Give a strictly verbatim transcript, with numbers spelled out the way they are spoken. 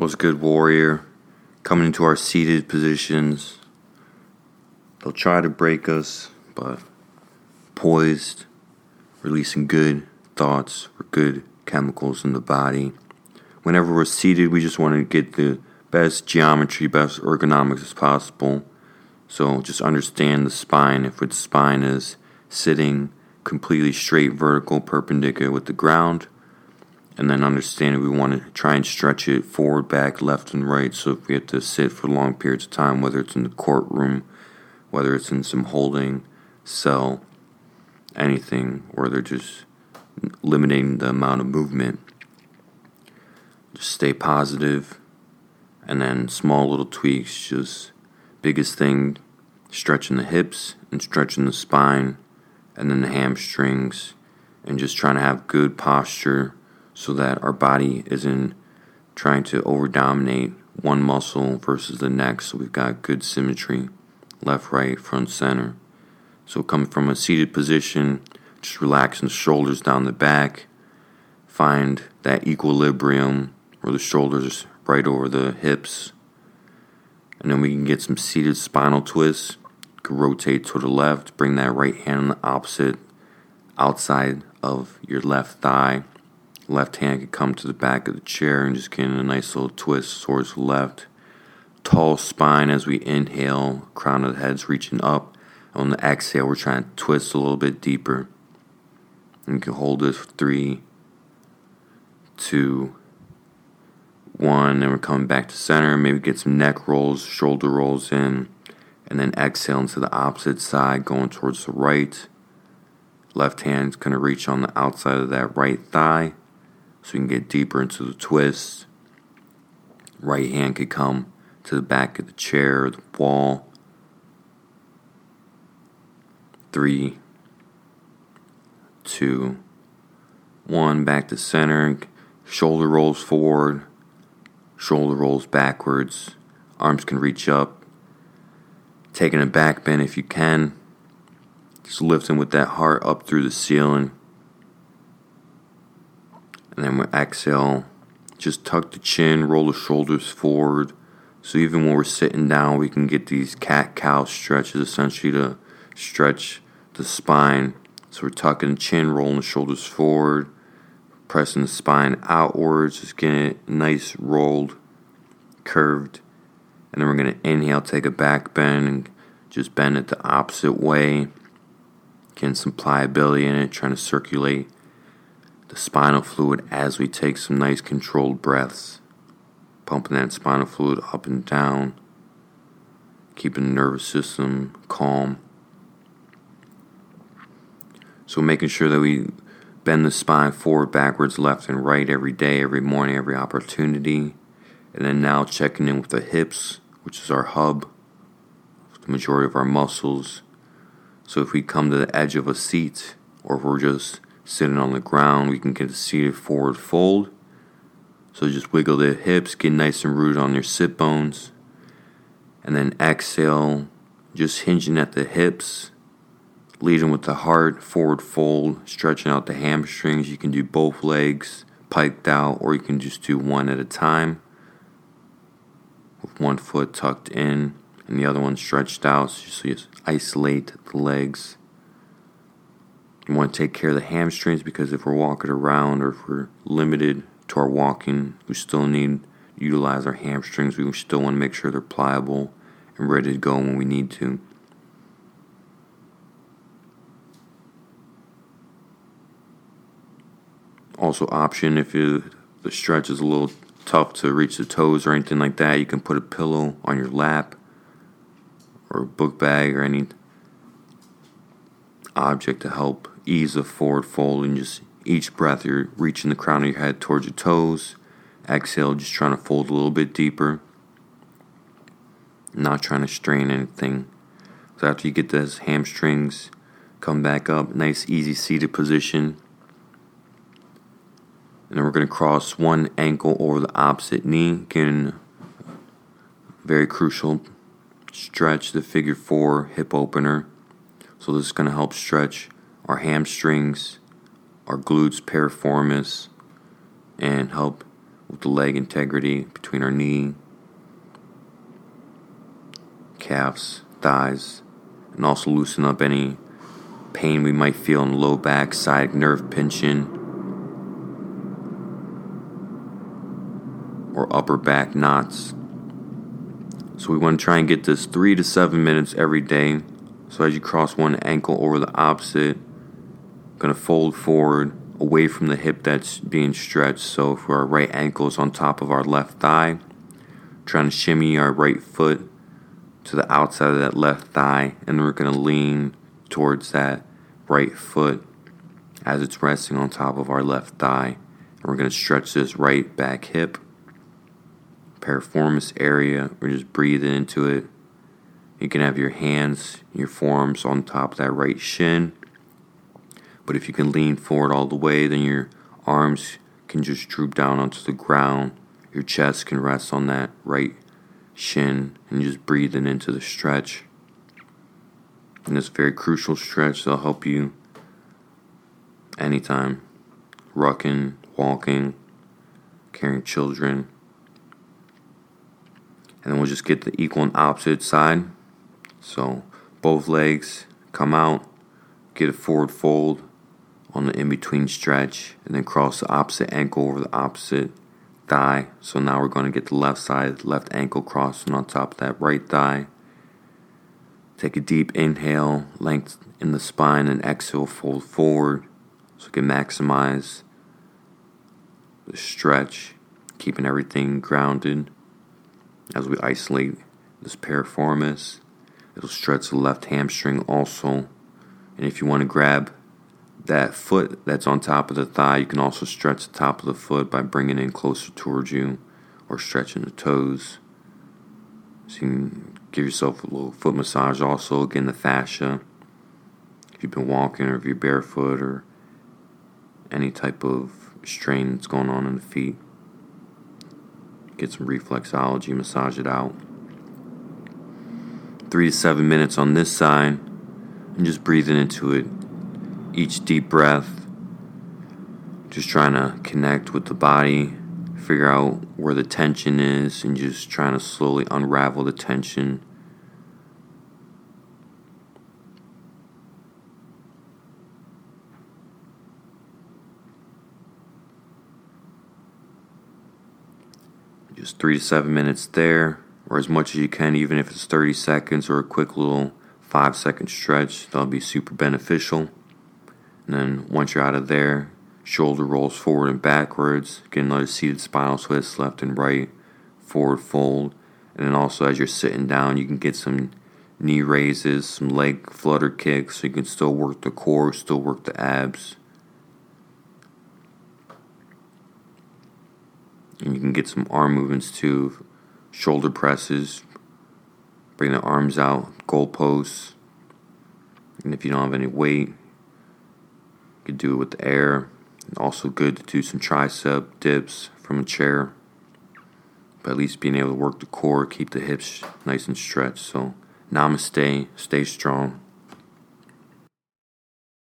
What's good, Warrior? Coming into our seated positions. They'll try to break us, but poised, releasing good thoughts or good chemicals in the body. Whenever we're seated, we just want to get the best geometry, best ergonomics as possible. So just understand the spine. If its spine is sitting completely straight, vertical, perpendicular with the ground, and then understand we want to try and stretch it forward, back, left, and right. So if we have to sit for long periods of time, whether it's in the courtroom, whether it's in some holding cell, anything, or they're just limiting the amount of movement, just stay positive, and then small little tweaks. Just biggest thing, stretching the hips and stretching the spine, and then the hamstrings, and just trying to have good posture, so that our body isn't trying to over-dominate one muscle versus the next. So we've got good symmetry, left, right, front, center. So coming from a seated position, just relaxing the shoulders down the back. Find that equilibrium where the shoulders right over the hips. And then we can get some seated spinal twists. You can rotate to the left. Bring that right hand on the opposite outside of your left thigh. Left hand could come to the back of the chair and just get in a nice little twist towards the left. Tall spine as we inhale, crown of the head's reaching up. On the exhale, we're trying to twist a little bit deeper. And you can hold this for three, two, one. Then we're coming back to center. Maybe get some neck rolls, shoulder rolls in. And then exhale into the opposite side, going towards the right. Left hand's going to reach on the outside of that right thigh. So you can get deeper into the twist. Right hand could come to the back of the chair or the wall. Three, two, one. Back to center. Shoulder rolls forward. Shoulder rolls backwards. Arms can reach up. Taking a back bend if you can. Just lifting with that heart up through the ceiling. And then with exhale, just tuck the chin, roll the shoulders forward. So even when we're sitting down, we can get these cat-cow stretches, essentially to stretch the spine. So we're tucking the chin, rolling the shoulders forward, pressing the spine outwards, just getting it nice, rolled, curved. And then we're going to inhale, take a back bend, and just bend it the opposite way. Getting some pliability in it, trying to circulate the spinal fluid as we take some nice controlled breaths, pumping that spinal fluid up and down, keeping the nervous system calm. So making sure that we bend the spine forward, backwards, left, and right every day, every morning, every opportunity. And then now checking in with the hips, which is our hub, the majority of our muscles. So if we come to the edge of a seat, or if we're just sitting on the ground, we can get a seated forward fold. So just wiggle the hips, get nice and rooted on your sit bones. And then exhale, just hinging at the hips, leading with the heart, forward fold, stretching out the hamstrings. You can do both legs piked out, or you can just do one at a time, with one foot tucked in and the other one stretched out. So just isolate the legs. You want to take care of the hamstrings, because if we're walking around, or if we're limited to our walking, we still need to utilize our hamstrings. We still want to make sure they're pliable and ready to go when we need to. Also option, if you, the stretch is a little tough to reach the toes or anything like that, you can put a pillow on your lap or a book bag or any object to help ease a forward fold. And just each breath, you're reaching the crown of your head towards your toes. Exhale, just trying to fold a little bit deeper, not trying to strain anything. So after you get those hamstrings, come back up, nice easy seated position. And then we're going to cross one ankle over the opposite knee. Again, very crucial, stretch the figure four hip opener. So this is going to help stretch our hamstrings, our glutes, piriformis, and help with the leg integrity between our knee, calves, thighs, and also loosen up any pain we might feel in the low back, sciatic nerve pinching, or upper back knots. So we want to try and get this three to seven minutes every day. So as you cross one ankle over the opposite, going to fold forward away from the hip that's being stretched. So if our right ankle is on top of our left thigh, trying to shimmy our right foot to the outside of that left thigh, and then we're going to lean towards that right foot as it's resting on top of our left thigh. And we're going to stretch this right back hip, piriformis area. We're just breathing into it. You can have your hands, your forearms on top of that right shin, but if you can lean forward all the way, then your arms can just droop down onto the ground. Your chest can rest on that right shin, and just breathing into the stretch. And it's a very crucial stretch that'll help you anytime, rucking, walking, carrying children. And then we'll just get the equal and opposite side. So both legs come out, get a forward fold on the in-between stretch, and then cross the opposite ankle over the opposite thigh. So now we're going to get the left side, left ankle crossing on top of that right thigh. Take a deep inhale, length in the spine, and exhale, fold forward so we can maximize the stretch, keeping everything grounded. As we isolate this piriformis, it'll stretch the left hamstring also. And if you want to grab that foot that's on top of the thigh, you can also stretch the top of the foot by bringing it in closer towards you or stretching the toes. So you can give yourself a little foot massage also, again, the fascia. If you've been walking or if you're barefoot or any type of strain that's going on in the feet. Get some reflexology, massage it out. Three to seven minutes on this side, and just breathing into it. Each deep breath, just trying to connect with the body, figure out where the tension is, and just trying to slowly unravel the tension. Just three to seven minutes there, or as much as you can, even if it's thirty seconds or a quick little five second stretch, that'll be super beneficial. And then once you're out of there, shoulder rolls forward and backwards, get another seated spinal twist, left and right, forward fold. And then also as you're sitting down, you can get some knee raises, some leg flutter kicks, so you can still work the core, still work the abs. And you can get some arm movements too, shoulder presses, bring the arms out, goal posts. And if you don't have any weight, you can do it with the air. And also good to do some tricep dips from a chair. But at least being able to work the core, keep the hips nice and stretched. So namaste, stay strong.